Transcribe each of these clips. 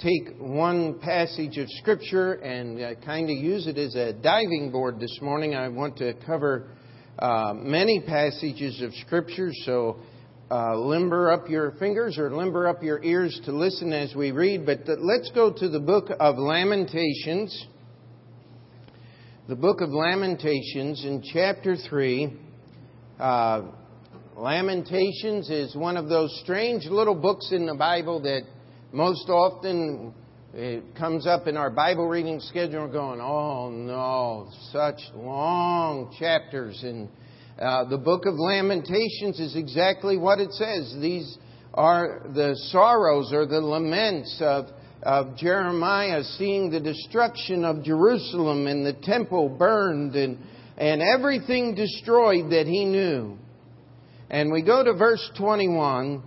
take one passage of Scripture and kind of use it as a diving board this morning. I want to cover many passages of Scripture, so limber up your fingers or limber up your ears to listen as we read. But let's go to the book of Lamentations. The book of Lamentations in chapter 3. Lamentations is one of those strange little books in the Bible that most often it comes up in our Bible reading schedule. We're going, oh no, such long chapters. And the book of Lamentations is exactly what it says. These are the sorrows or the laments of Jeremiah seeing the destruction of Jerusalem and the temple burned and everything destroyed that he knew. And we go to verse 21,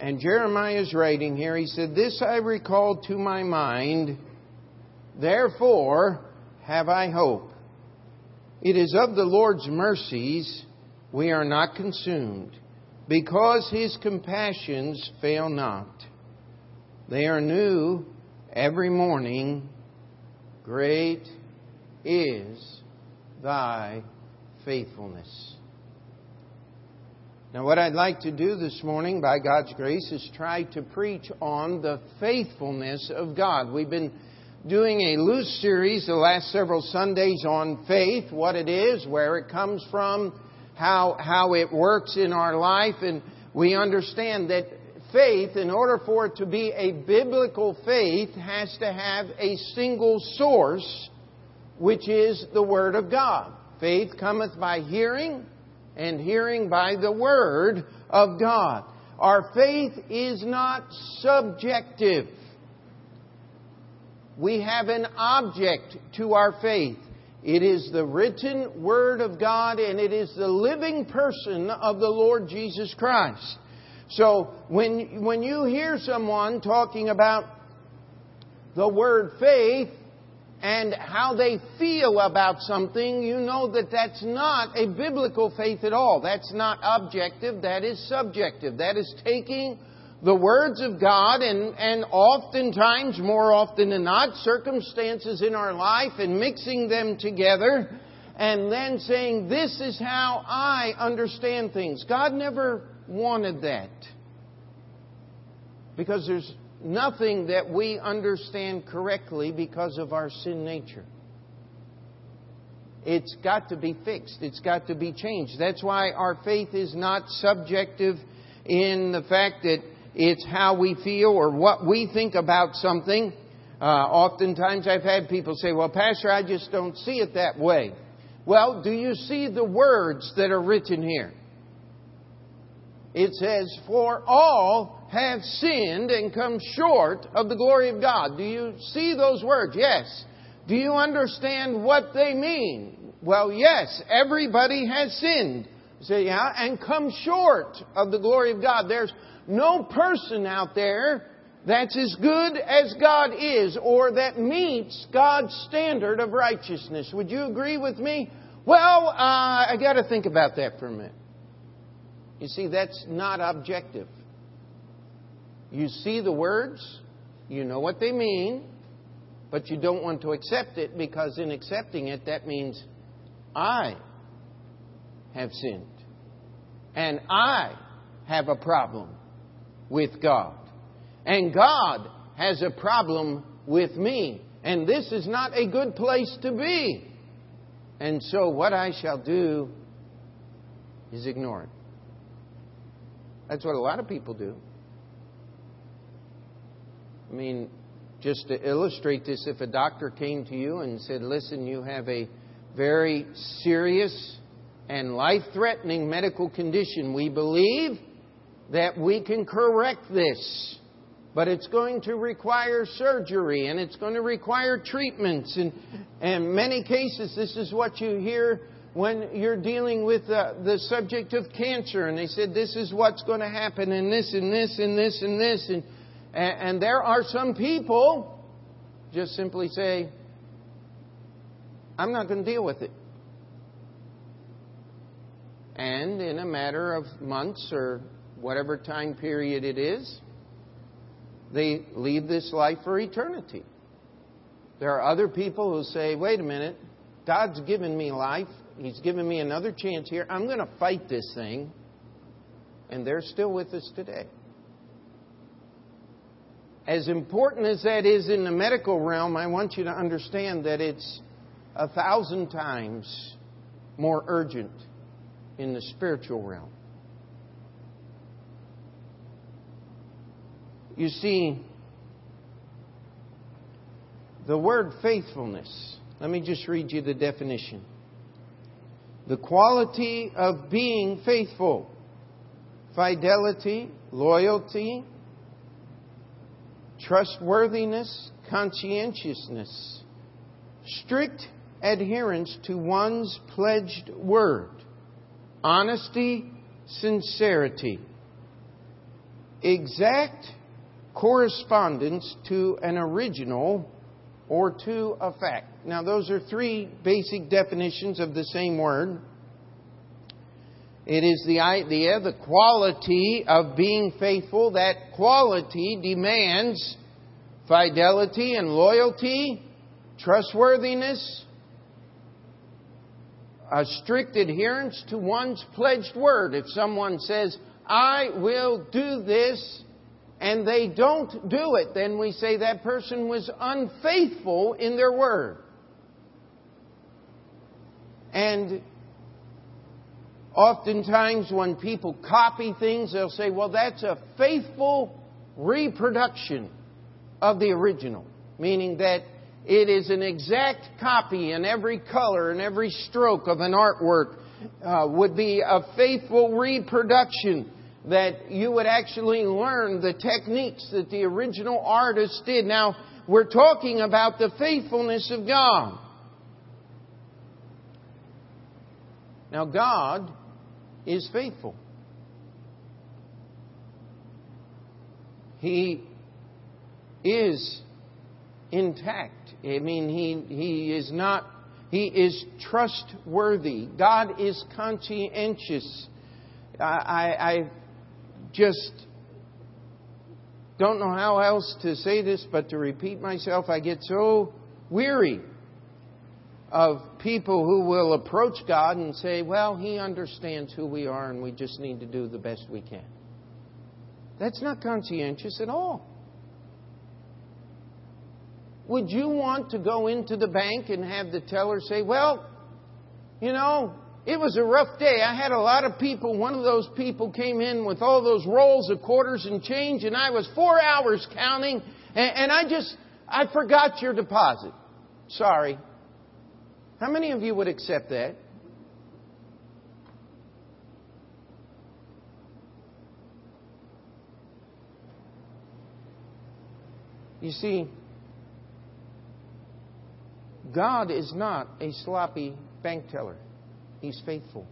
and Jeremiah is writing here. He said, "This I recall to my mind, therefore have I hope. It is of the Lord's mercies we are not consumed, because His compassions fail not. They are new every morning. Great is Thy faithfulness." Now, what I'd like to do this morning, by God's grace, is try to preach on the faithfulness of God. We've been doing a loose series the last several Sundays on faith, what it is, where it comes from, how it works in our life. And we understand that faith, in order for it to be a biblical faith, has to have a single source, which is the Word of God. Faith cometh by hearing, and hearing by the Word of God. Our faith is not subjective. We have an object to our faith. It is the written Word of God, and it is the living person of the Lord Jesus Christ. So when you hear someone talking about the word faith, and how they feel about something, you know that that's not a biblical faith at all. That's not objective. That is subjective. That is taking the words of God and oftentimes, more often than not, circumstances in our life and mixing them together and then saying, this is how I understand things. God never wanted that, because there's nothing that we understand correctly because of our sin nature. It's got to be fixed. It's got to be changed. That's why our faith is not subjective in the fact that it's how we feel or what we think about something. Oftentimes I've had people say, well, Pastor, I just don't see it that way. Well, do you see the words that are written here? It says, for all have sinned and come short of the glory of God. Do you see those words? Yes. Do you understand what they mean? Well, yes, everybody has sinned. So, yeah, and come short of the glory of God. There's no person out there that's as good as God is or that meets God's standard of righteousness. Would you agree with me? Well, I got to think about that for a minute. You see, that's not objective. You see the words, you know what they mean, but you don't want to accept it, because in accepting it, that means I have sinned and I have a problem with God and God has a problem with me, and this is not a good place to be. And so what I shall do is ignore it. That's what a lot of people do. I mean, just to illustrate this, if a doctor came to you and said, listen, you have a very serious and life-threatening medical condition. We believe that we can correct this, but it's going to require surgery and it's going to require treatments. And in many cases, this is what you hear when you're dealing with the subject of cancer, and they said, this is what's going to happen, and this, and this, and this, and this. And there are some people just simply say, I'm not going to deal with it. And in a matter of months or whatever time period it is, They leave this life for eternity. There are other people who say, wait a minute, God's given me life. He's given me another chance here. I'm going to fight this thing. And they're still with us today. As important as that is in the medical realm, I want you to understand that it's 1,000 times more urgent in the spiritual realm. You see, the word faithfulness, let me just read you the definition. The quality of being faithful, fidelity, loyalty, trustworthiness, conscientiousness, strict adherence to one's pledged word, honesty, sincerity, exact correspondence to an original or to a fact. Now, those are three basic definitions of the same word. It is the idea, the quality of being faithful. That quality demands fidelity and loyalty, trustworthiness, a strict adherence to one's pledged word. If someone says, I will do this, and they don't do it, then we say that person was unfaithful in their word. And oftentimes when people copy things, they'll say, well, that's a faithful reproduction of the original, meaning that it is an exact copy in every color and every stroke of an artwork would be a faithful reproduction, that you would actually learn the techniques that the original artist did. Now, we're talking about the faithfulness of God. Now, God is faithful. He is intact. I mean, He is trustworthy. God is conscientious. I just don't know how else to say this, but to repeat myself, I get so weary of people who will approach God and say, well, He understands who we are and we just need to do the best we can. That's not conscientious at all. Would you want to go into the bank and have the teller say, well, you know, it was a rough day. I had a lot of people. One of those people came in with all those rolls of quarters and change, and I was 4 hours counting, and I forgot your deposit. Sorry. How many of you would accept that? You see, God is not a sloppy bank teller. He's faithful.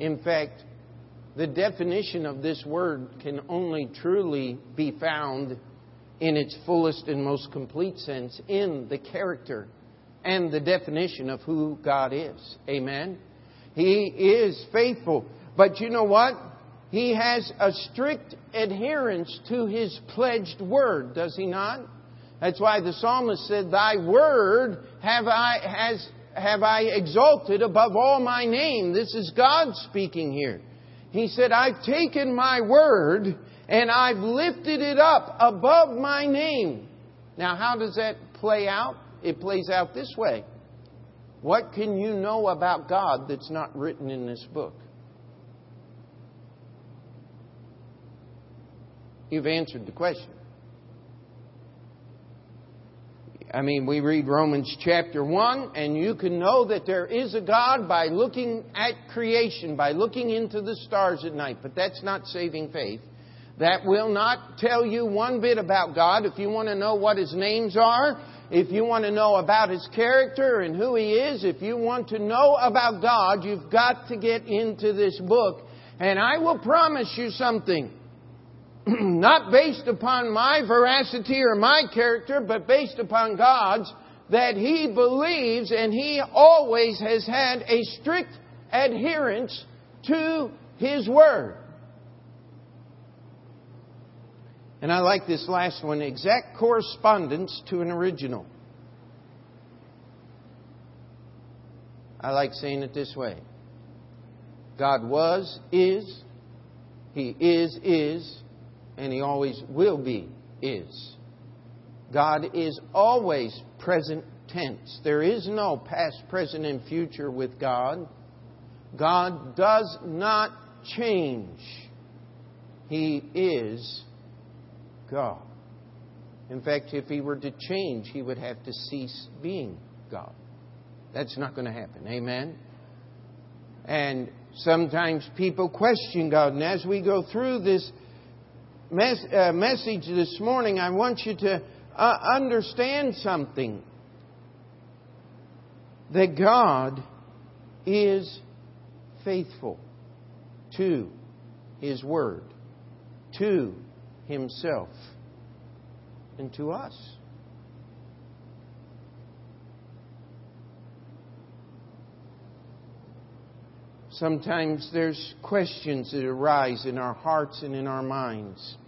In fact, the definition of this word can only truly be found in its fullest and most complete sense in the character and the definition of who God is. Amen? He is faithful. But you know what? He has a strict adherence to His pledged word, does He not? That's why the psalmist said, Thy word have I exalted above all my name. This is God speaking here. He said, I've taken my word and I've lifted it up above my name. Now, how does that play out? It plays out this way. What can you know about God that's not written in this book? You've answered the question. I mean, we read Romans chapter 1, and you can know that there is a God by looking at creation, by looking into the stars at night. But that's not saving faith. That will not tell you one bit about God. If you want to know what His names are, if you want to know about His character and who He is, if you want to know about God, you've got to get into this book. And I will promise you something. Not based upon my veracity or my character, but based upon God's, that He believes and He always has had a strict adherence to His word. And I like this last one, exact correspondence to an original. I like saying it this way. God was, is, He is, and He always will be, is. God is always present tense. There is no past, present, and future with God. God does not change. He is God. In fact, if He were to change, He would have to cease being God. That's not going to happen. Amen? And sometimes people question God. And as we go through this message this morning, I want you to understand something. That God is faithful to His Word, to Himself, and to us. Sometimes there's questions that arise in our hearts and in our minds.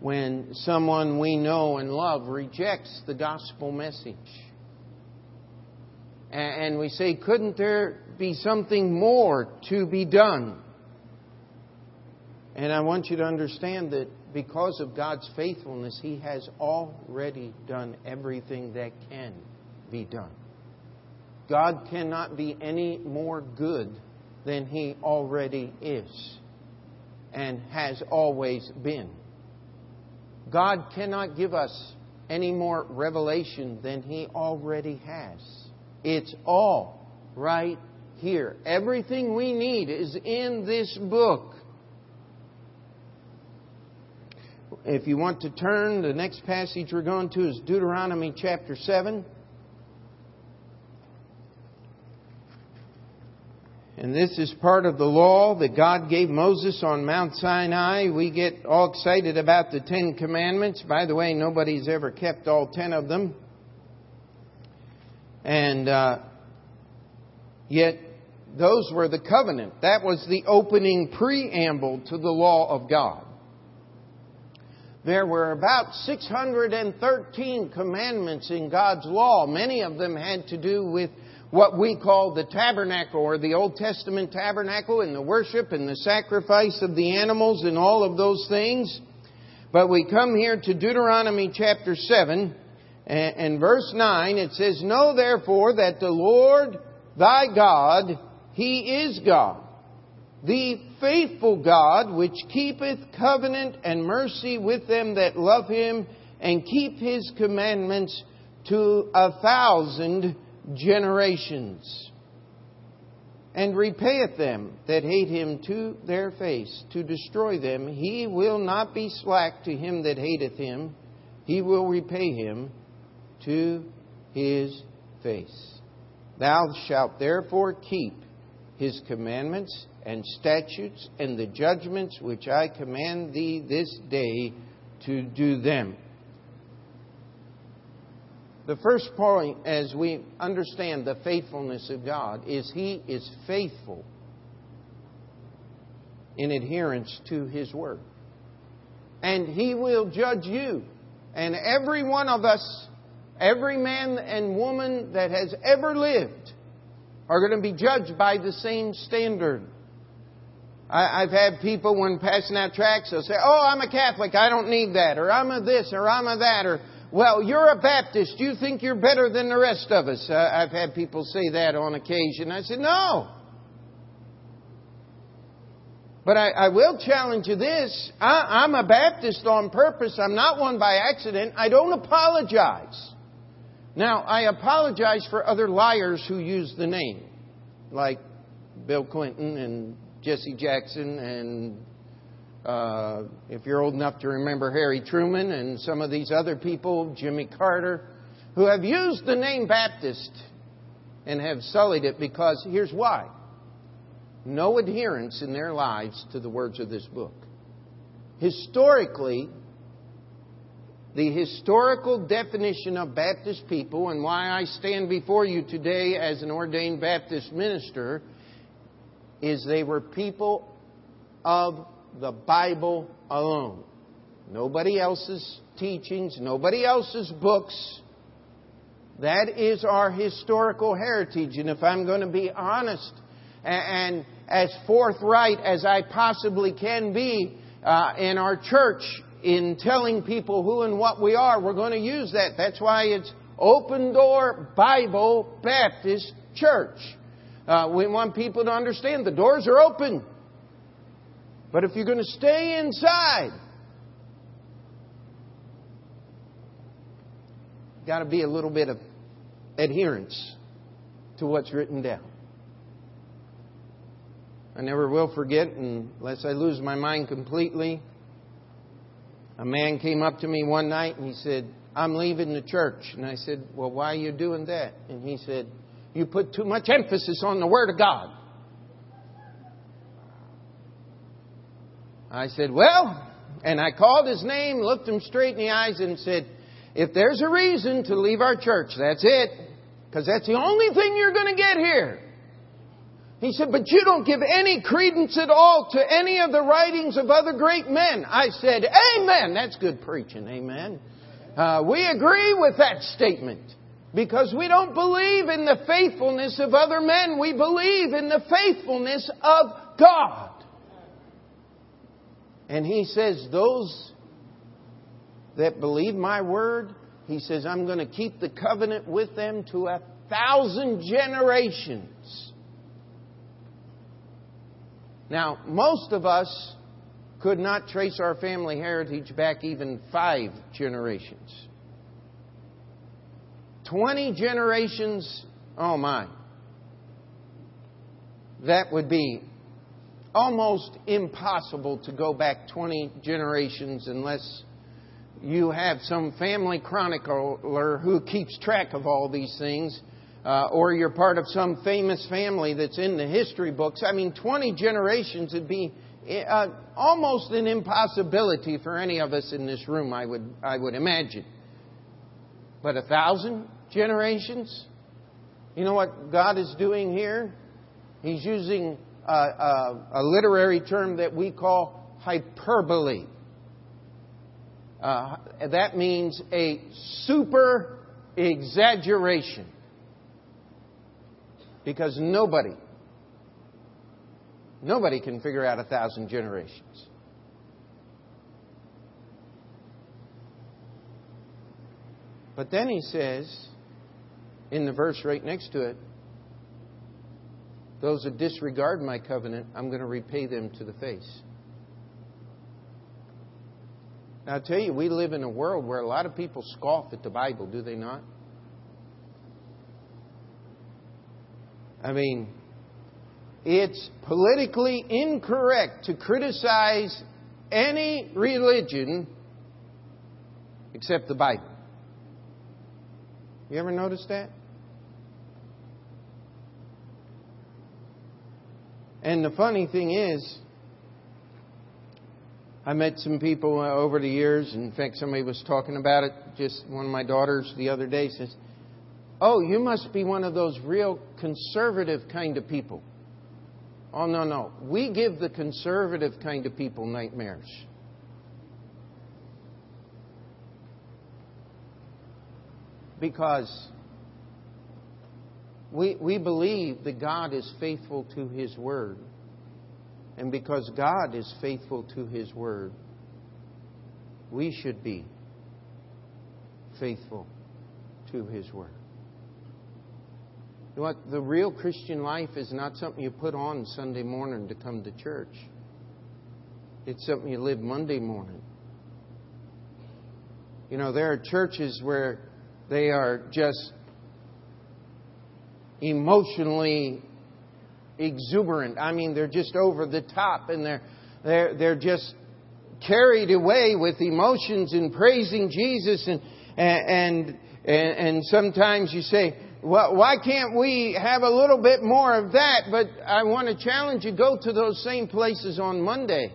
When someone we know and love rejects the gospel message. And we say, couldn't there be something more to be done? And I want you to understand that because of God's faithfulness, He has already done everything that can be done. God cannot be any more good than He already is and has always been. God cannot give us any more revelation than He already has. It's all right here. Everything we need is in this book. If you want to turn, the next passage we're going to is Deuteronomy chapter 7. And this is part of the law that God gave Moses on Mount Sinai. We get all excited about the 10 Commandments. By the way, nobody's ever kept all 10 of them. And yet, those were the covenant. That was the opening preamble to the law of God. There were about 613 commandments in God's law. Many of them had to do with what we call the tabernacle or the Old Testament tabernacle and the worship and the sacrifice of the animals and all of those things. But we come here to Deuteronomy chapter 7 and verse 9. It says, "Know therefore that the Lord thy God, He is God, the faithful God, which keepeth covenant and mercy with them that love Him and keep His commandments to 1,000 generations, and repayeth them that hate Him to their face, to destroy them. He will not be slack to him that hateth Him. He will repay him to his face. Thou shalt therefore keep His commandments and statutes and the judgments which I command thee this day to do them." The first point, as we understand the faithfulness of God, is He is faithful in adherence to His Word. And He will judge you. And every one of us, every man and woman that has ever lived, are going to be judged by the same standard. I've had people, when passing out tracts, they'll say, "Oh, I'm a Catholic, I don't need that," or "I'm a this," or "I'm a that," or, "Well, you're a Baptist, you think you're better than the rest of us." I've had people say that on occasion. I said, no. But I will challenge you this. I'm a Baptist on purpose. I'm not one by accident. I don't apologize. Now, I apologize for other liars who use the name, like Bill Clinton and Jesse Jackson and, if you're old enough to remember, Harry Truman and some of these other people, Jimmy Carter, who have used the name Baptist and have sullied it because, here's why, no adherence in their lives to the words of this book. Historically, the historical definition of Baptist people, and why I stand before you today as an ordained Baptist minister, is they were people of the Bible alone. Nobody else's teachings, nobody else's books. That is our historical heritage. And if I'm going to be honest and as forthright as I possibly can be in our church in telling people who and what we are, we're going to use that. That's why it's Open Door Bible Baptist Church. We want people to understand the doors are open. But if you're going to stay inside, got to be a little bit of adherence to what's written down. I never will forget, unless I lose my mind completely, a man came up to me one night and he said, "I'm leaving the church." And I said, "Well, why are you doing that?" And he said, "You put too much emphasis on the Word of God." I said, "Well," and I called his name, looked him straight in the eyes and said, "If there's a reason to leave our church, that's it. Because that's the only thing you're going to get here." He said, "But you don't give any credence at all to any of the writings of other great men." I said, "Amen. That's good preaching. Amen. We agree with that statement. Because we don't believe in the faithfulness of other men. We believe in the faithfulness of God." And he says, "Those that believe my word," he says, "I'm going to keep the covenant with them to 1,000 generations. Now, most of us could not trace our family heritage back even 5 generations. 20 generations, oh my. That would be almost impossible to go back 20 generations unless you have some family chronicler who keeps track of all these things, or you're part of some famous family that's in the history books. I mean, 20 generations would be almost an impossibility for any of us in this room, I would imagine. But 1,000 generations? You know what God is doing here? He's using a literary term that we call hyperbole. That means a super exaggeration. Because nobody can figure out 1,000 generations. But then he says, in the verse right next to it, "Those that disregard my covenant, I'm going to repay them to the face." Now, I tell you, we live in a world where a lot of people scoff at the Bible, do they not? I mean, it's politically incorrect to criticize any religion except the Bible. You ever notice that? And the funny thing is, I met some people over the years. In fact, somebody was talking about it. Just one of my daughters the other day says, "Oh, you must be one of those real conservative kind of people." Oh, no. We give the conservative kind of people nightmares. Because we believe that God is faithful to His Word. And because God is faithful to His Word, we should be faithful to His Word. You know what? The real Christian life is not something you put on Sunday morning to come to church. It's something you live Monday morning. You know, there are churches where they are just emotionally exuberant. I mean, they're just over the top, and they're just carried away with emotions and praising Jesus, and sometimes you say, "Well, why can't we have a little bit more of that?" But I want to challenge you, go to those same places on Monday,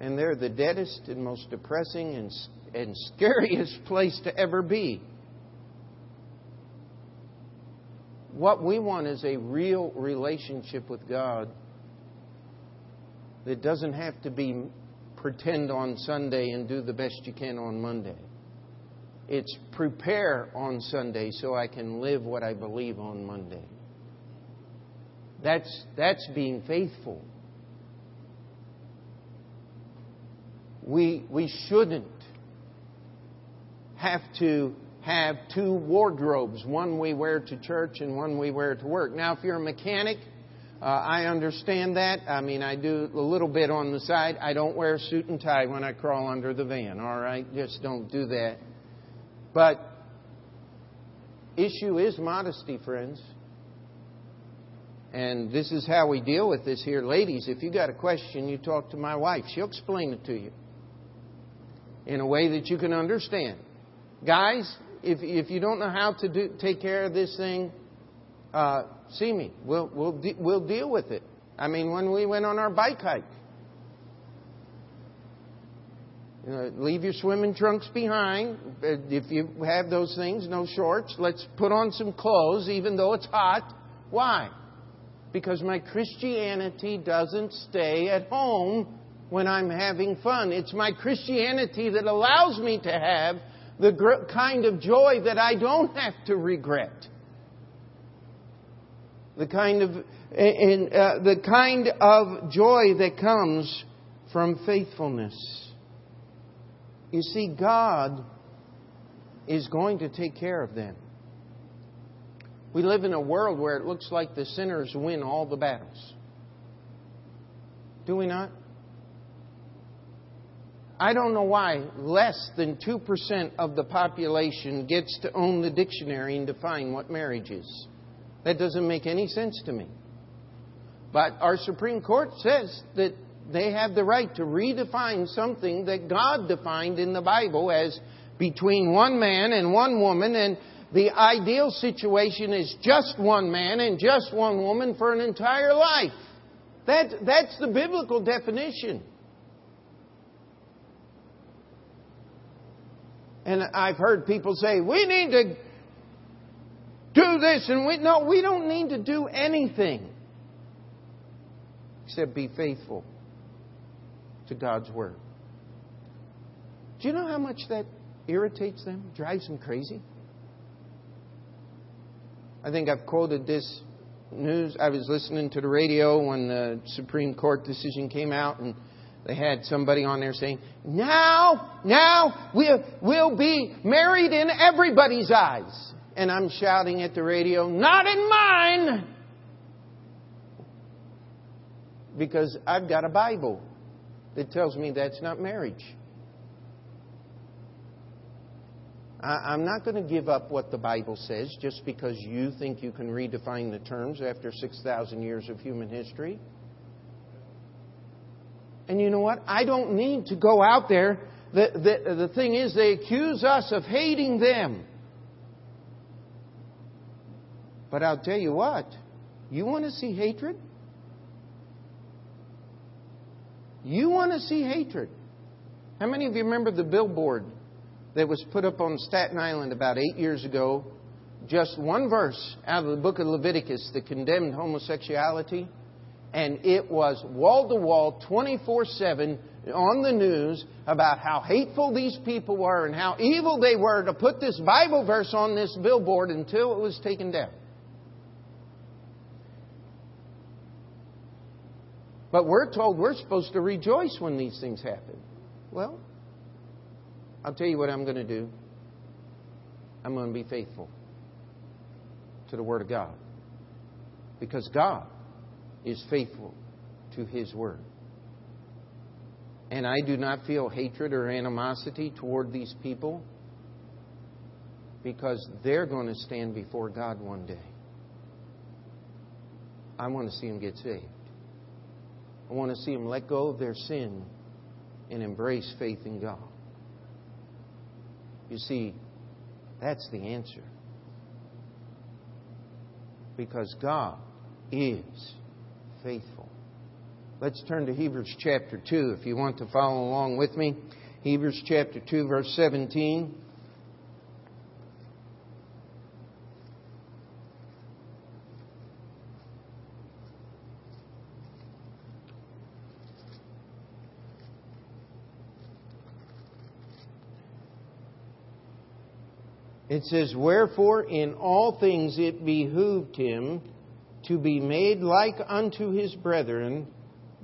and they're the deadest and most depressing and scariest place to ever be. What we want is a real relationship with God that doesn't have to be pretend on Sunday and do the best you can on Monday. It's prepare on Sunday so I can live what I believe on Monday. That's being faithful. We shouldn't have to have two wardrobes. One we wear to church and one we wear to work. Now, if you're a mechanic, I understand that. I mean, I do a little bit on the side. I don't wear a suit and tie when I crawl under the van, all right? Just don't do that. But issue is modesty, friends. And this is how we deal with this here. Ladies, if you got a question, you talk to my wife. She'll explain it to you in a way that you can understand. Guys, if you don't know how to take care of this thing, see me. We'll deal with it. I mean, when we went on our bike hike, you know, leave your swimming trunks behind. If you have those things, no shorts. Let's put on some clothes, even though it's hot. Why? Because my Christianity doesn't stay at home when I'm having fun. It's my Christianity that allows me to have the kind of joy that I don't have to regret. The kind of joy that comes from faithfulness. You see, God is going to take care of them. We live in a world where it looks like the sinners win all the battles. Do we not? I don't know why less than 2% of the population gets to own the dictionary and define what marriage is. That doesn't make any sense to me. But our Supreme Court says that they have the right to redefine something that God defined in the Bible as between one man and one woman, and the ideal situation is just one man and just one woman for an entire life. That's the biblical definition. And I've heard people say, we need to do this. And we don't need to do anything except be faithful to God's Word. Do you know how much that irritates them, drives them crazy? I think I've quoted this news. I was listening to the radio when the Supreme Court decision came out, and they had somebody on there saying, now we'll be married in everybody's eyes. And I'm shouting at the radio, not in mine! Because I've got a Bible that tells me that's not marriage. I'm not going to give up what the Bible says just because you think you can redefine the terms after 6,000 years of human history. And you know what? I don't need to go out there. The thing is, they accuse us of hating them. But I'll tell you what. You want to see hatred? You want to see hatred? How many of you remember the billboard that was put up on Staten Island about 8 years ago? Just one verse out of the book of Leviticus that condemned homosexuality. And it was wall-to-wall, 24/7 on the news about how hateful these people were and how evil they were to put this Bible verse on this billboard until it was taken down. But we're told we're supposed to rejoice when these things happen. Well, I'll tell you what I'm going to do. I'm going to be faithful to the Word of God. Because God is faithful to His Word. And I do not feel hatred or animosity toward these people because they're going to stand before God one day. I want to see them get saved. I want to see them let go of their sin and embrace faith in God. You see, that's the answer. Because God is faithful. Let's turn to Hebrews chapter 2 if you want to follow along with me. Hebrews chapter 2 verse 17. It says, wherefore in all things it behooved him to be made like unto his brethren,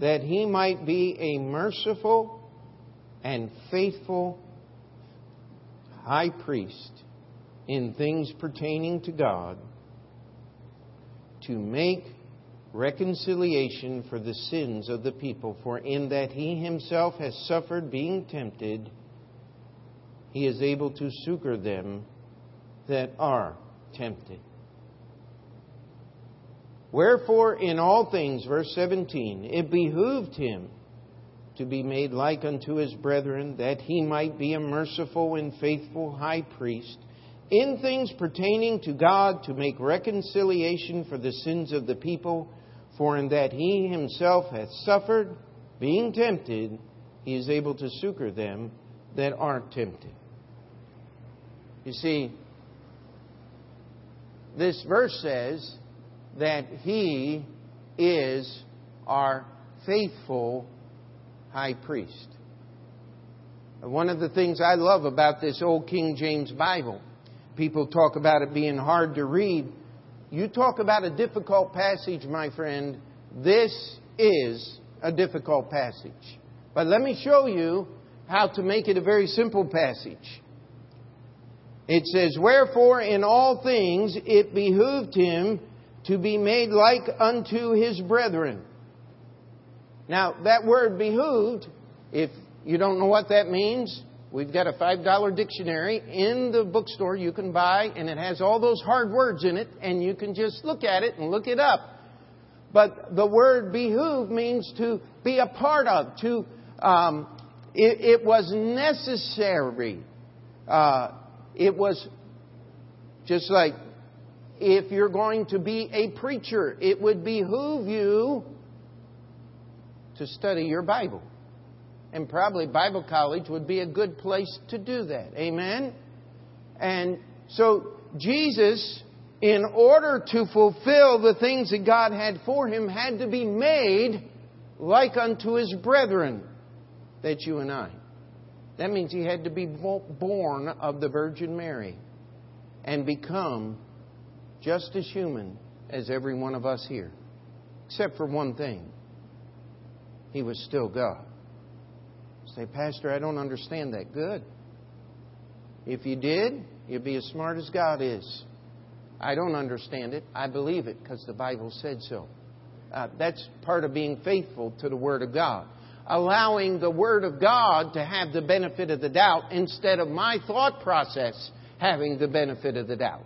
that he might be a merciful and faithful high priest in things pertaining to God, to make reconciliation for the sins of the people. For in that he himself has suffered being tempted, he is able to succor them that are tempted. Wherefore in all things, verse 17, it behooved him to be made like unto his brethren, that he might be a merciful and faithful high priest, in things pertaining to God, to make reconciliation for the sins of the people. For in that he himself hath suffered, being tempted, he is able to succor them that are tempted. You see, this verse says that he is our faithful high priest. One of the things I love about this old King James Bible, people talk about it being hard to read. You talk about a difficult passage, my friend. This is a difficult passage. But let me show you how to make it a very simple passage. It says, wherefore in all things it behooved him to be made like unto his brethren. Now, that word behooved, if you don't know what that means, we've got a $5 dictionary in the bookstore you can buy, and it has all those hard words in it, and you can just look at it and look it up. But the word behoove means to be a part of, to it was necessary. It was just like, if you're going to be a preacher, it would behoove you to study your Bible. And probably Bible college would be a good place to do that. Amen? And so Jesus, in order to fulfill the things that God had for him, had to be made like unto his brethren, that you and I. That means he had to be born of the Virgin Mary and become just as human as every one of us here. Except for one thing. He was still God. Say, Pastor, I don't understand that. Good. If you did, you'd be as smart as God is. I don't understand it. I believe it because the Bible said so. That's part of being faithful to the Word of God. Allowing the Word of God to have the benefit of the doubt instead of my thought process having the benefit of the doubt.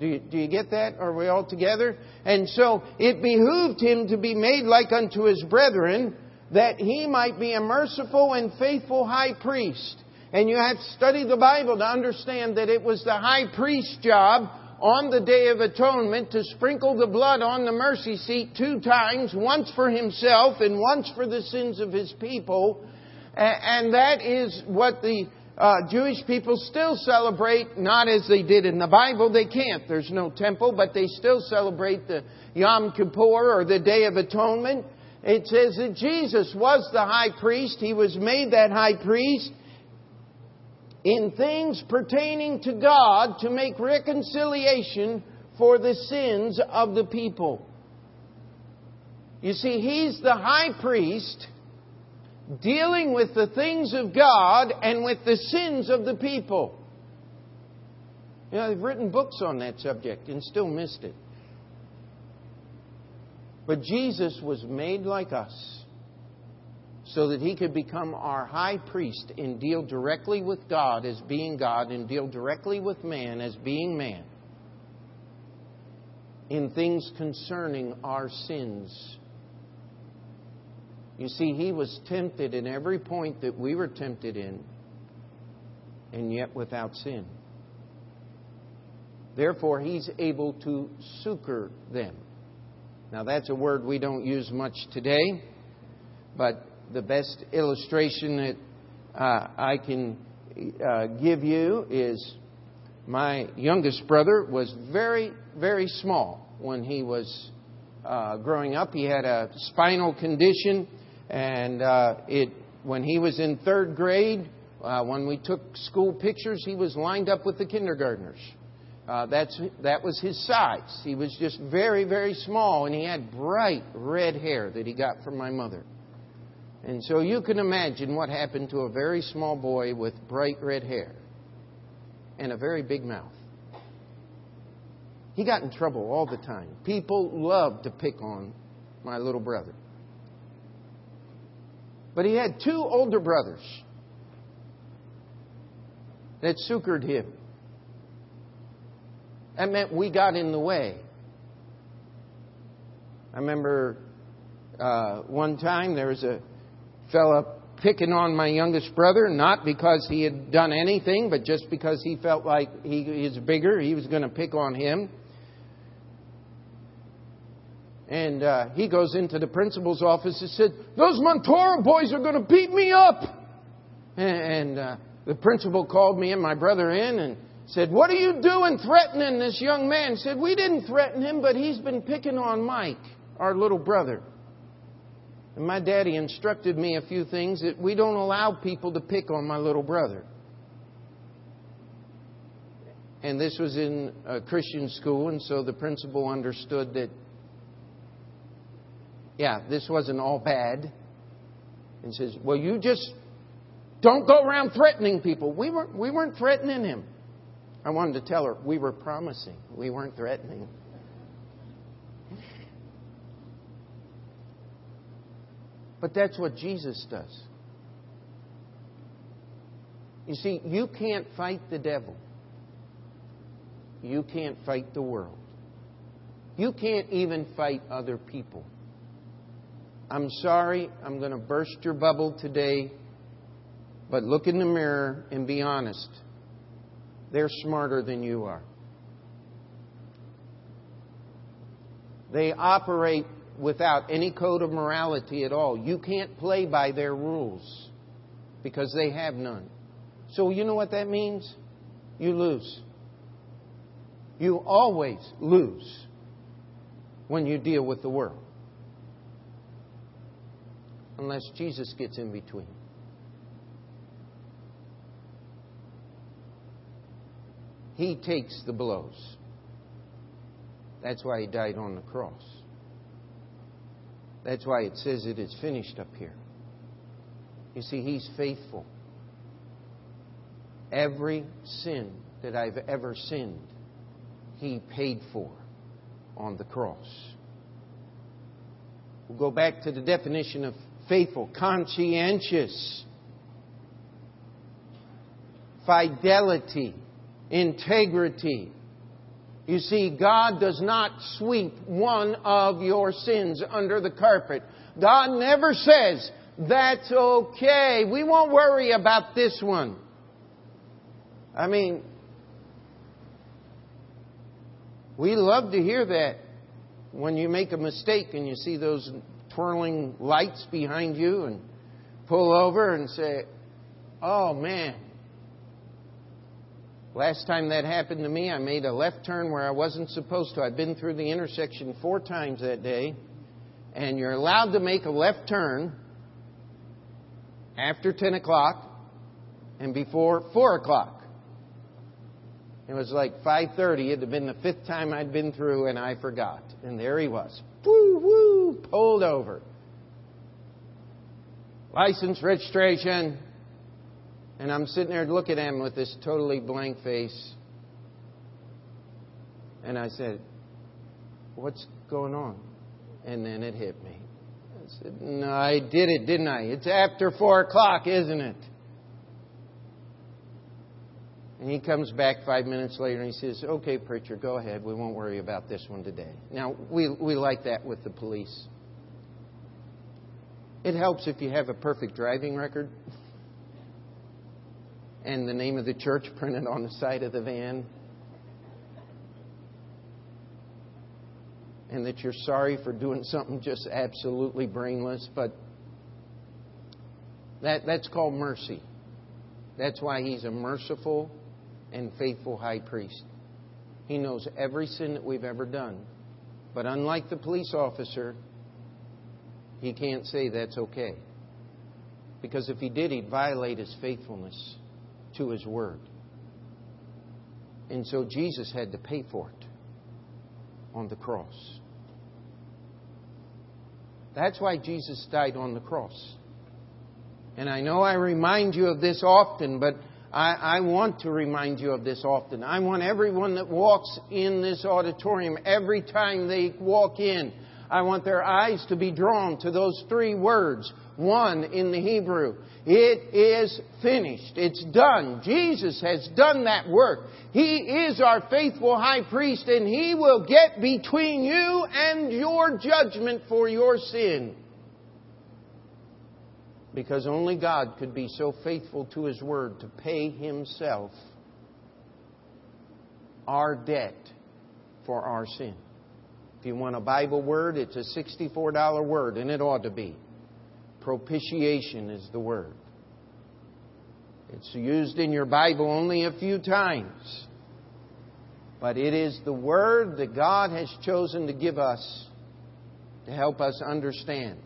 Do you get that? Are we all together? And so it behooved him to be made like unto his brethren, that he might be a merciful and faithful high priest. And you have to study the Bible to understand that it was the high priest's job on the Day of Atonement to sprinkle the blood on the mercy seat 2 times, once for himself and once for the sins of his people. And that is what the Jewish people still celebrate, not as they did in the Bible. They can't. There's no temple, but they still celebrate the Yom Kippur, or the Day of Atonement. It says that Jesus was the high priest. He was made that high priest in things pertaining to God, to make reconciliation for the sins of the people. You see, he's the high priest dealing with the things of God and with the sins of the people. You know, they've written books on that subject and still missed it. But Jesus was made like us so that he could become our high priest and deal directly with God as being God, and deal directly with man as being man, in things concerning our sins. You see, he was tempted in every point that we were tempted in, and yet without sin. Therefore, he's able to succor them. Now, that's a word we don't use much today, but the best illustration that I can give you is my youngest brother was very, very small when he was growing up. He had a spinal condition, and when he was in 3rd grade, When we took school pictures, he was lined up with the kindergartners. That was his size. He was just very, very small, and he had bright red hair that he got from my mother. And so you can imagine what happened to a very small boy with bright red hair and a very big mouth. He got in trouble all the time. People loved to pick on my little brother. But he had two older brothers that succored him. That meant we got in the way. I remember one time there was a fella picking on my youngest brother, not because he had done anything, but just because he felt like he is bigger, he was going to pick on him. And he goes into the principal's office and said, "Those Montoro boys are going to beat me up." And the principal called me and my brother in and said, "What are you doing threatening this young man?" He said, "We didn't threaten him, but he's been picking on Mike, our little brother." And my daddy instructed me a few things that we don't allow people to pick on my little brother. And this was in a Christian school, and so the principal understood that, yeah, this wasn't all bad. And says, "Well, you just don't go around threatening people." We weren't threatening him. I wanted to tell her, we were promising. We weren't threatening. But that's what Jesus does. You see, you can't fight the devil. You can't fight the world. You can't even fight other people. I'm sorry, I'm going to burst your bubble today, but look in the mirror and be honest. They're smarter than you are. They operate without any code of morality at all. You can't play by their rules because they have none. So you know what that means? You lose. You always lose when you deal with the world. Unless Jesus gets in between. He takes the blows. That's why He died on the cross. That's why it says it is finished up here. You see, He's faithful. Every sin that I've ever sinned, He paid for on the cross. We'll go back to the definition of faithful, conscientious, fidelity, integrity. You see, God does not sweep one of your sins under the carpet. God never says, "That's okay. We won't worry about this one." I mean, we love to hear that when you make a mistake and you see those twirling lights behind you and pull over and say, "Oh, man. Last time that happened to me, I made a left turn where I wasn't supposed to. I've been through the intersection 4 times that day." And you're allowed to make a left turn after 10 o'clock and before 4 o'clock. It was like 5:30. It had been the 5th time I'd been through, and I forgot. And there he was. Woo, woo, pulled over. License, registration. And I'm sitting there looking at him with this totally blank face. And I said, "What's going on?" And then it hit me. I said, "No, I did it, didn't I? It's after 4 o'clock, isn't it?" And he comes back 5 minutes later and he says, "Okay, preacher, go ahead. We won't worry about this one today." Now, we like that with the police. It helps if you have a perfect driving record. And the name of the church printed on the side of the van. And that you're sorry for doing something just absolutely brainless. But that's called mercy. That's why He's a merciful and faithful high priest. He knows every sin that we've ever done. But unlike the police officer, He can't say, "That's okay." Because if he did, he'd violate his faithfulness to his word. And so Jesus had to pay for it on the cross. That's why Jesus died on the cross. And I know I remind you of this often, but I want to remind you of this often. I want everyone that walks in this auditorium, every time they walk in, I want their eyes to be drawn to those three words. One in the Hebrew. It is finished. It's done. Jesus has done that work. He is our faithful high priest, and He will get between you and your judgment for your sin. Because only God could be so faithful to His Word to pay Himself our debt for our sin. If you want a Bible word, it's a $64 word, and it ought to be. Propitiation is the word. It's used in your Bible only a few times. But it is the word that God has chosen to give us to help us understand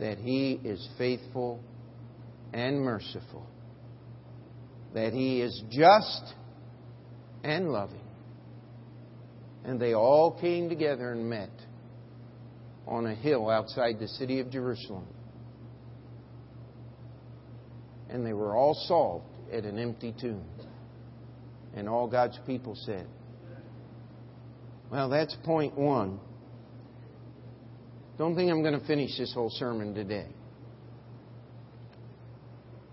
that He is faithful and merciful, that He is just and loving. And they all came together and met on a hill outside the city of Jerusalem. And they were all solved at an empty tomb. And all God's people said, well, that's point one. Don't think I'm going to finish this whole sermon today.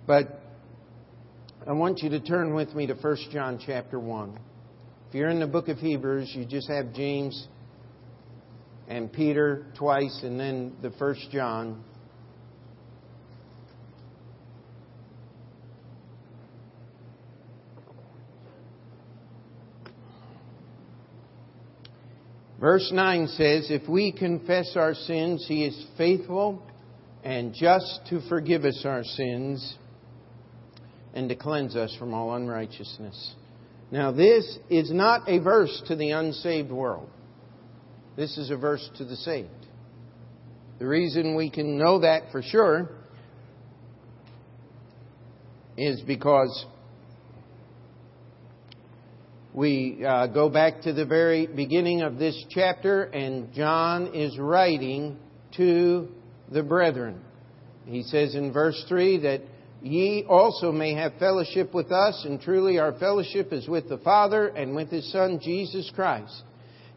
But I want you to turn with me to 1 John chapter 1. If you're in the book of Hebrews, you just have James and Peter twice, and then the 1 John. Verse 9 says, if we confess our sins, He is faithful and just to forgive us our sins and to cleanse us from all unrighteousness. Now, this is not a verse to the unsaved world. This is a verse to the saved. The reason we can know that for sure is because we go back to the very beginning of this chapter, and John is writing to the brethren. He says in verse 3 that ye also may have fellowship with us, and truly our fellowship is with the Father and with His Son, Jesus Christ.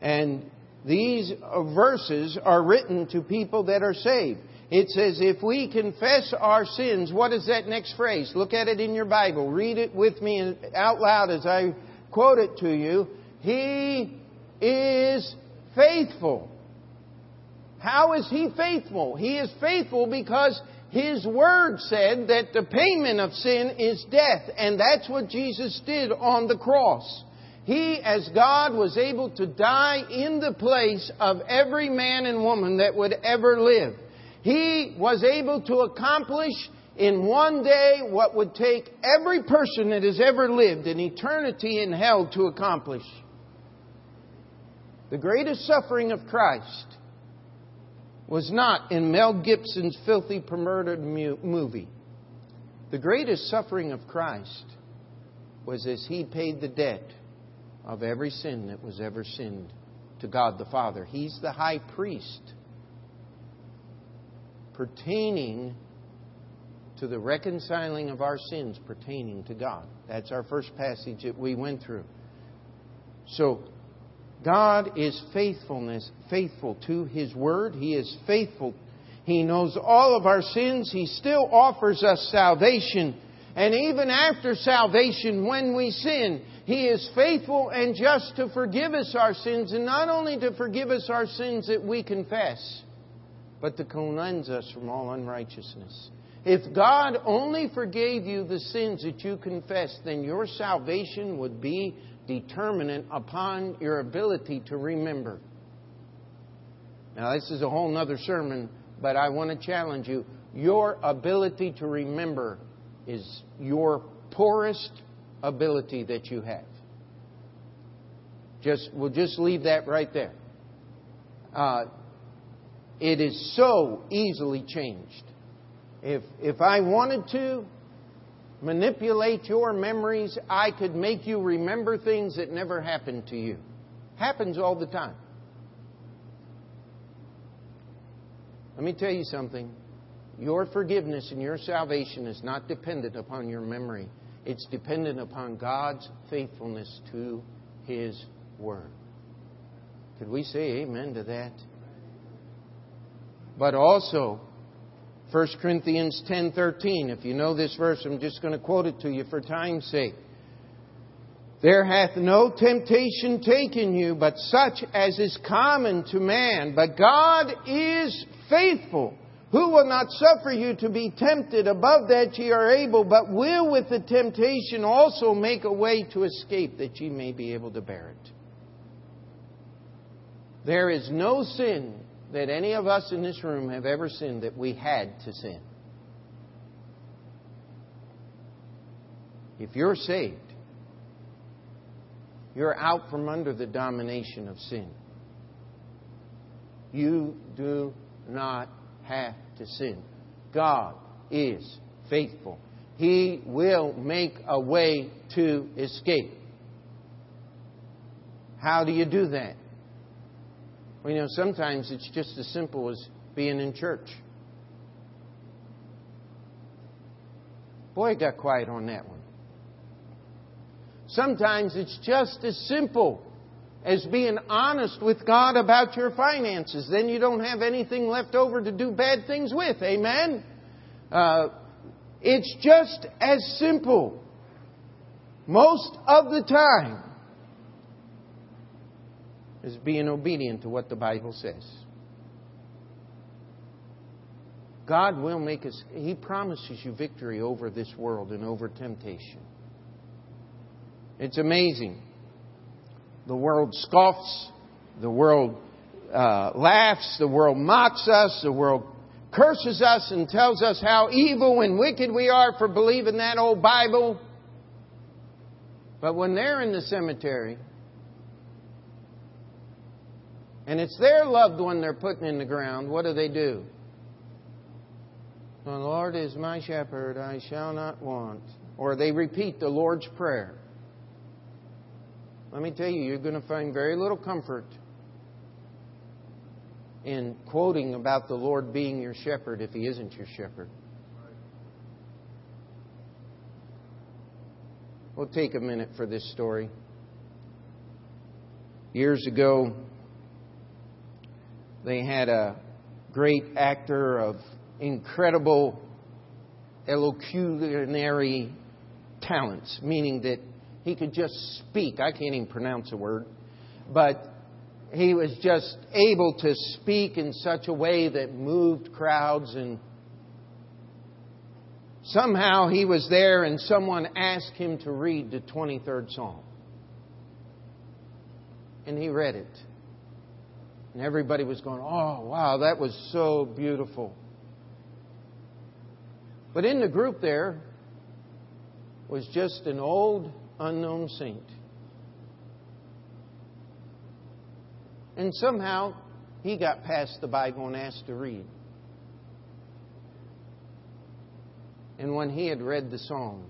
And these verses are written to people that are saved. It says, if we confess our sins, what is that next phrase? Look at it in your Bible. Read it with me out loud as I quote it to you. He is faithful. How is He faithful? He is faithful because His Word said that the payment of sin is death. And that's what Jesus did on the cross. He, as God, was able to die in the place of every man and woman that would ever live. He was able to accomplish in one day what would take every person that has ever lived an eternity in hell to accomplish. The greatest suffering of Christ was not in Mel Gibson's filthy, perverted movie. The greatest suffering of Christ was as He paid the debt of every sin that was ever sinned to God the Father. He's the high priest pertaining to the reconciling of our sins pertaining to God. That's our first passage that we went through. So God is faithful to His Word. He is faithful. He knows all of our sins. He still offers us salvation. And even after salvation, when we sin, He is faithful and just to forgive us our sins, and not only to forgive us our sins that we confess, but to cleanse us from all unrighteousness. If God only forgave you the sins that you confessed, then your salvation would be determinant upon your ability to remember. Now, this is a whole other sermon, but I want to challenge you. Your ability to remember is your poorest ability that you have. We'll just leave that right there. It is so easily changed. If I wanted to manipulate your memories, I could make you remember things that never happened to you. Happens all the time. Let me tell you something. Your forgiveness and your salvation is not dependent upon your memory. It's dependent upon God's faithfulness to His Word. Could we say amen to that? But also, 1 Corinthians 10:13. If you know this verse, I'm just going to quote it to you for time's sake. There hath no temptation taken you, but such as is common to man. But God is faithful, who will not suffer you to be tempted above that ye are able, but will with the temptation also make a way to escape, that ye may be able to bear it. There is no sin that any of us in this room have ever sinned that we had to sin. If you're saved, you're out from under the domination of sin. You do not have to sin. God is faithful. He will make a way to escape. How do you do that? Well, you know, sometimes it's just as simple as being in church. Boy, I got quiet on that one. Sometimes it's just as simple as being honest with God about your finances. Then you don't have anything left over to do bad things with. Amen? It's just as simple most of the time as being obedient to what the Bible says. God will make us... He promises you victory over this world and over temptation. It's amazing. The world scoffs. The world laughs. The world mocks us. The world curses us and tells us how evil and wicked we are for believing that old Bible. But when they're in the cemetery, and it's their loved one they're putting in the ground, what do? The Lord is my shepherd, I shall not want. Or they repeat the Lord's Prayer. Let me tell you, you're going to find very little comfort in quoting about the Lord being your shepherd if He isn't your shepherd. We'll take a minute for this story. Years ago, they had a great actor of incredible elocutionary talents, meaning that he could just speak. I can't even pronounce a word. But he was just able to speak in such a way that moved crowds. And somehow he was there and someone asked him to read the 23rd Psalm. And he read it. And everybody was going, oh, wow, that was so beautiful. But in the group there was just an old unknown saint. And somehow he got past the Bible and asked to read. And when he had read the psalm,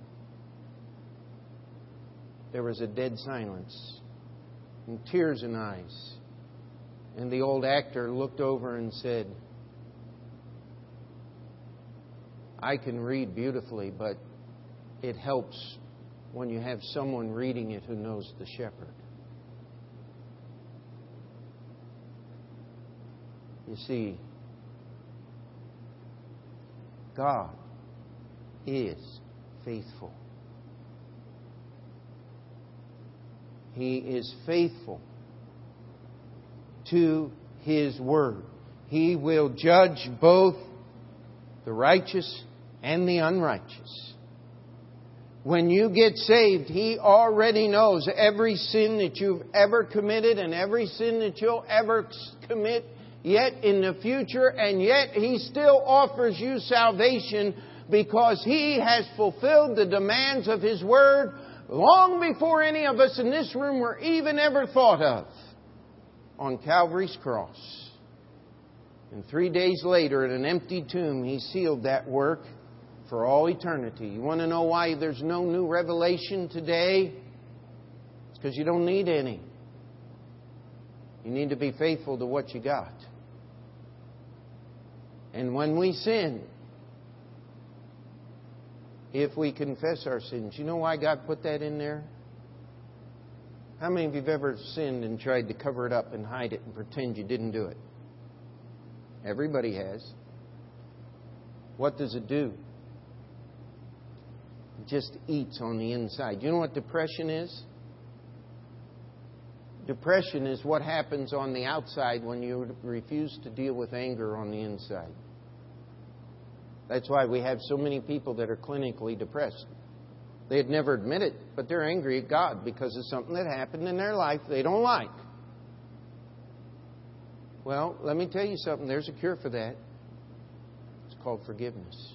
there was a dead silence and tears in eyes. And the old actor looked over and said, I can read beautifully, but it helps when you have someone reading it who knows the shepherd. You see, God is faithful. He is faithful to His Word. He will judge both the righteous and the unrighteous. When you get saved, He already knows every sin that you've ever committed and every sin that you'll ever commit yet in the future, and yet He still offers you salvation because He has fulfilled the demands of His Word long before any of us in this room were even ever thought of on Calvary's cross. And 3 days later, in an empty tomb, He sealed that work for all eternity. You want to know why there's no new revelation today? It's because you don't need any. You need to be faithful to what you got. And when we sin, if we confess our sins, you know why God put that in there? How many of you have ever sinned and tried to cover it up and hide it and pretend you didn't do it? Everybody has. What does it do? It just eats on the inside. You know what depression is? Depression is what happens on the outside when you refuse to deal with anger on the inside. That's why we have so many people that are clinically depressed. They'd never admit it, but they're angry at God because of something that happened in their life they don't like. Well, let me tell you something. There's a cure for that. It's called forgiveness.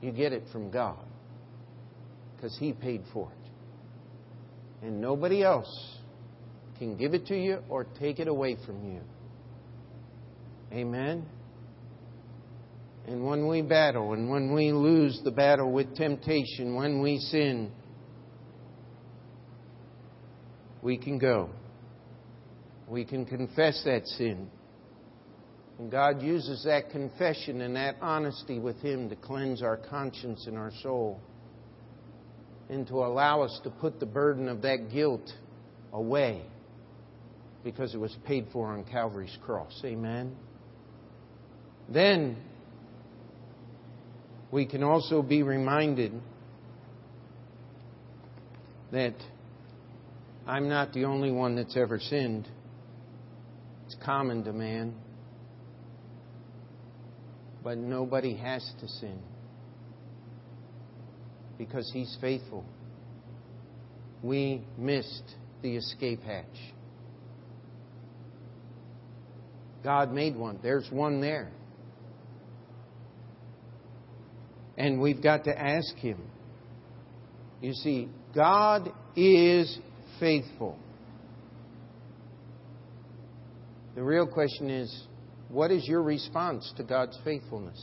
You get it from God because He paid for it. And nobody else can give it to you or take it away from you. Amen? And when we battle, and when we lose the battle with temptation, when we sin, we can go. We can confess that sin. And God uses that confession and that honesty with Him to cleanse our conscience and our soul, and to allow us to put the burden of that guilt away because it was paid for on Calvary's cross. Amen? Then we can also be reminded that I'm not the only one that's ever sinned. It's common to man. But nobody has to sin because He's faithful. We missed the escape hatch. God made one. There's one there. And we've got to ask Him. You see, God is faithful. The real question is, what is your response to God's faithfulness?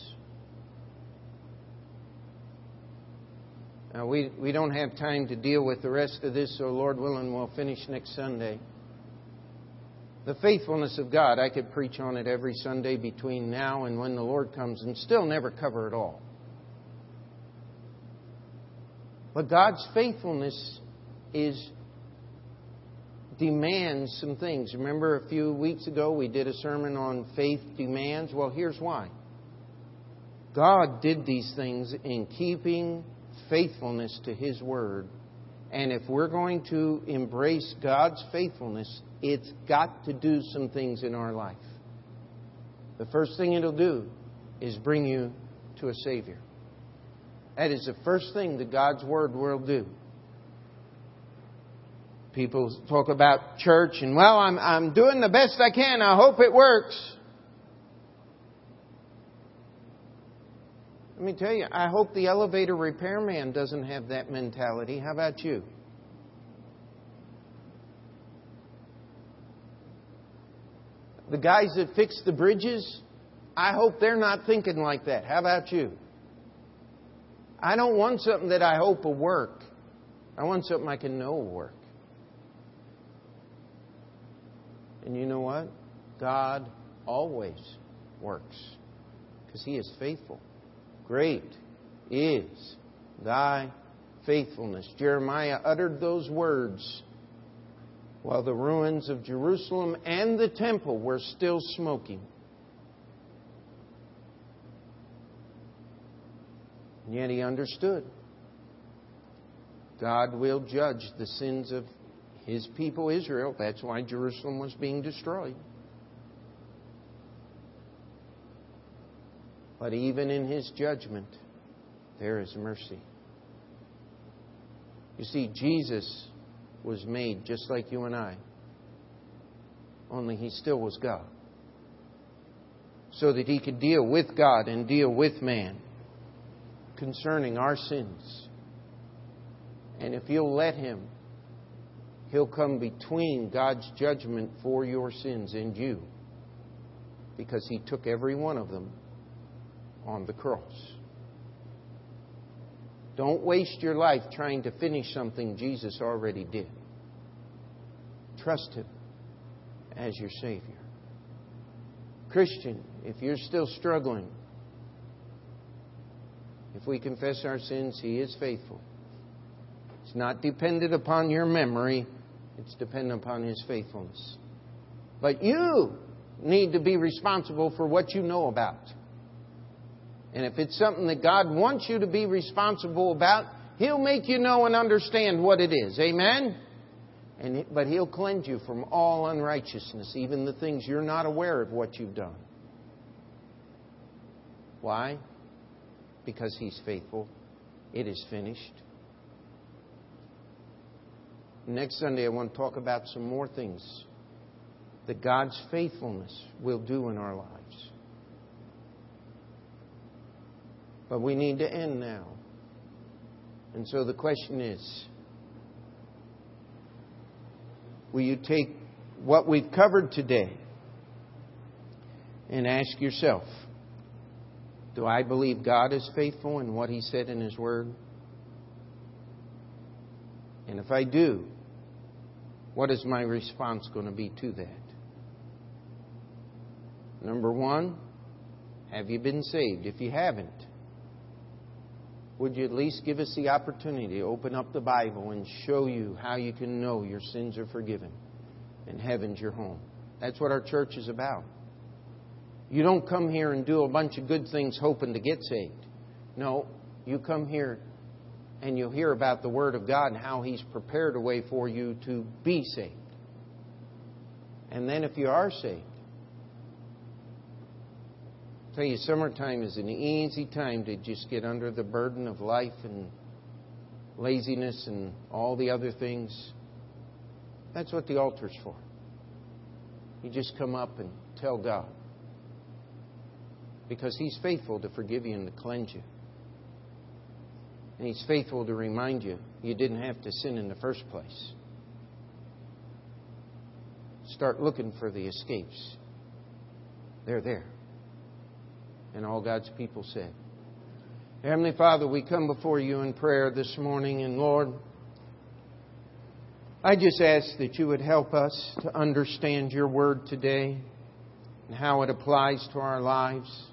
Now, we don't have time to deal with the rest of this, so Lord willing, we'll finish next Sunday. The faithfulness of God, I could preach on it every Sunday between now and when the Lord comes and still never cover it all. But God's faithfulness demands some things. Remember a few weeks ago we did a sermon on faith demands? Well, here's why. God did these things in keeping faithfulness to His Word. And if we're going to embrace God's faithfulness, it's got to do some things in our life. The first thing it'll do is bring you to a Savior. That is the first thing that God's Word will do. People talk about church and, well, I'm doing the best I can. I hope it works. Let me tell you, I hope the elevator repairman doesn't have that mentality. How about you? The guys that fix the bridges, I hope they're not thinking like that. How about you? I don't want something that I hope will work. I want something I can know will work. And you know what? God always works because He is faithful. Great is thy faithfulness. Jeremiah uttered those words while the ruins of Jerusalem and the temple were still smoking. And yet he understood. God will judge the sins of His people Israel. That's why Jerusalem was being destroyed. But even in His judgment, there is mercy. You see, Jesus was made just like you and I. Only He still was God. So that He could deal with God and deal with man concerning our sins. And if you'll let Him, He'll come between God's judgment for your sins and you because he took every one of them on the cross. Don't waste your life trying to finish something Jesus already did. Trust Him as your Savior. Christian, if you're still struggling, if we confess our sins, He is faithful. It's not dependent upon your memory. It's dependent upon His faithfulness. But you need to be responsible for what you know about. And if it's something that God wants you to be responsible about, He'll make you know and understand what it is. Amen? But He'll cleanse you from all unrighteousness, even the things you're not aware of what you've done. Why? Because He's faithful. It is finished. Next Sunday, I want to talk about some more things that God's faithfulness will do in our lives. But we need to end now. And so the question is, will you take what we've covered today and ask yourself, do I believe God is faithful in what He said in His Word? And if I do, what is my response going to be to that? Number one, have you been saved? If you haven't, would you at least give us the opportunity to open up the Bible and show you how you can know your sins are forgiven and heaven's your home? That's what our church is about. You don't come here and do a bunch of good things hoping to get saved. No, you come here and you'll hear about the Word of God and how He's prepared a way for you to be saved. And then if you are saved, I tell you, summertime is an easy time to just get under the burden of life and laziness and all the other things. That's what the altar's for. You just come up and tell God. Because He's faithful to forgive you and to cleanse you. And He's faithful to remind you you didn't have to sin in the first place. Start looking for the escapes. They're there. And all God's people said. Heavenly Father, we come before You in prayer this morning. And Lord, I just ask that You would help us to understand Your Word today and how it applies to our lives.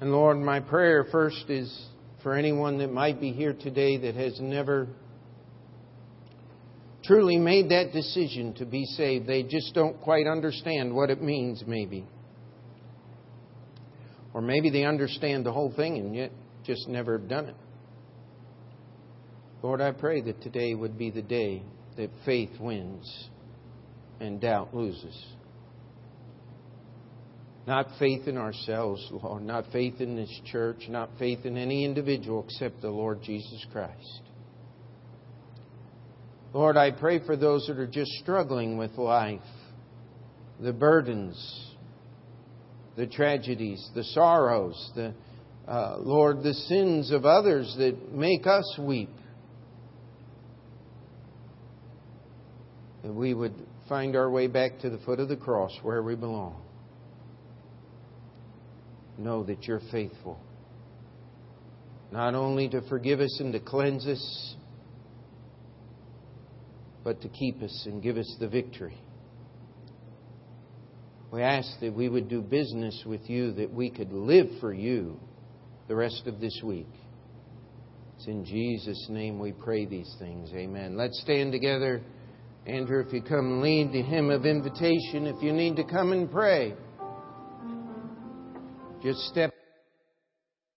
And Lord, my prayer first is for anyone that might be here today that has never truly made that decision to be saved. They just don't quite understand what it means, maybe. Or maybe they understand the whole thing and yet just never have done it. Lord, I pray that today would be the day that faith wins and doubt loses. Not faith in ourselves, Lord. Not faith in this church. Not faith in any individual except the Lord Jesus Christ. Lord, I pray for those that are just struggling with life, the burdens, the tragedies, the sorrows, Lord, the sins of others that make us weep. That we would find our way back to the foot of the cross where we belong. Know that You're faithful, not only to forgive us and to cleanse us, but to keep us and give us the victory. We ask that we would do business with You, that we could live for You the rest of this week. It's in Jesus' name we pray these things. Amen. Let's stand together. Andrew, if you come lead the hymn of invitation, if you need to come and pray, just step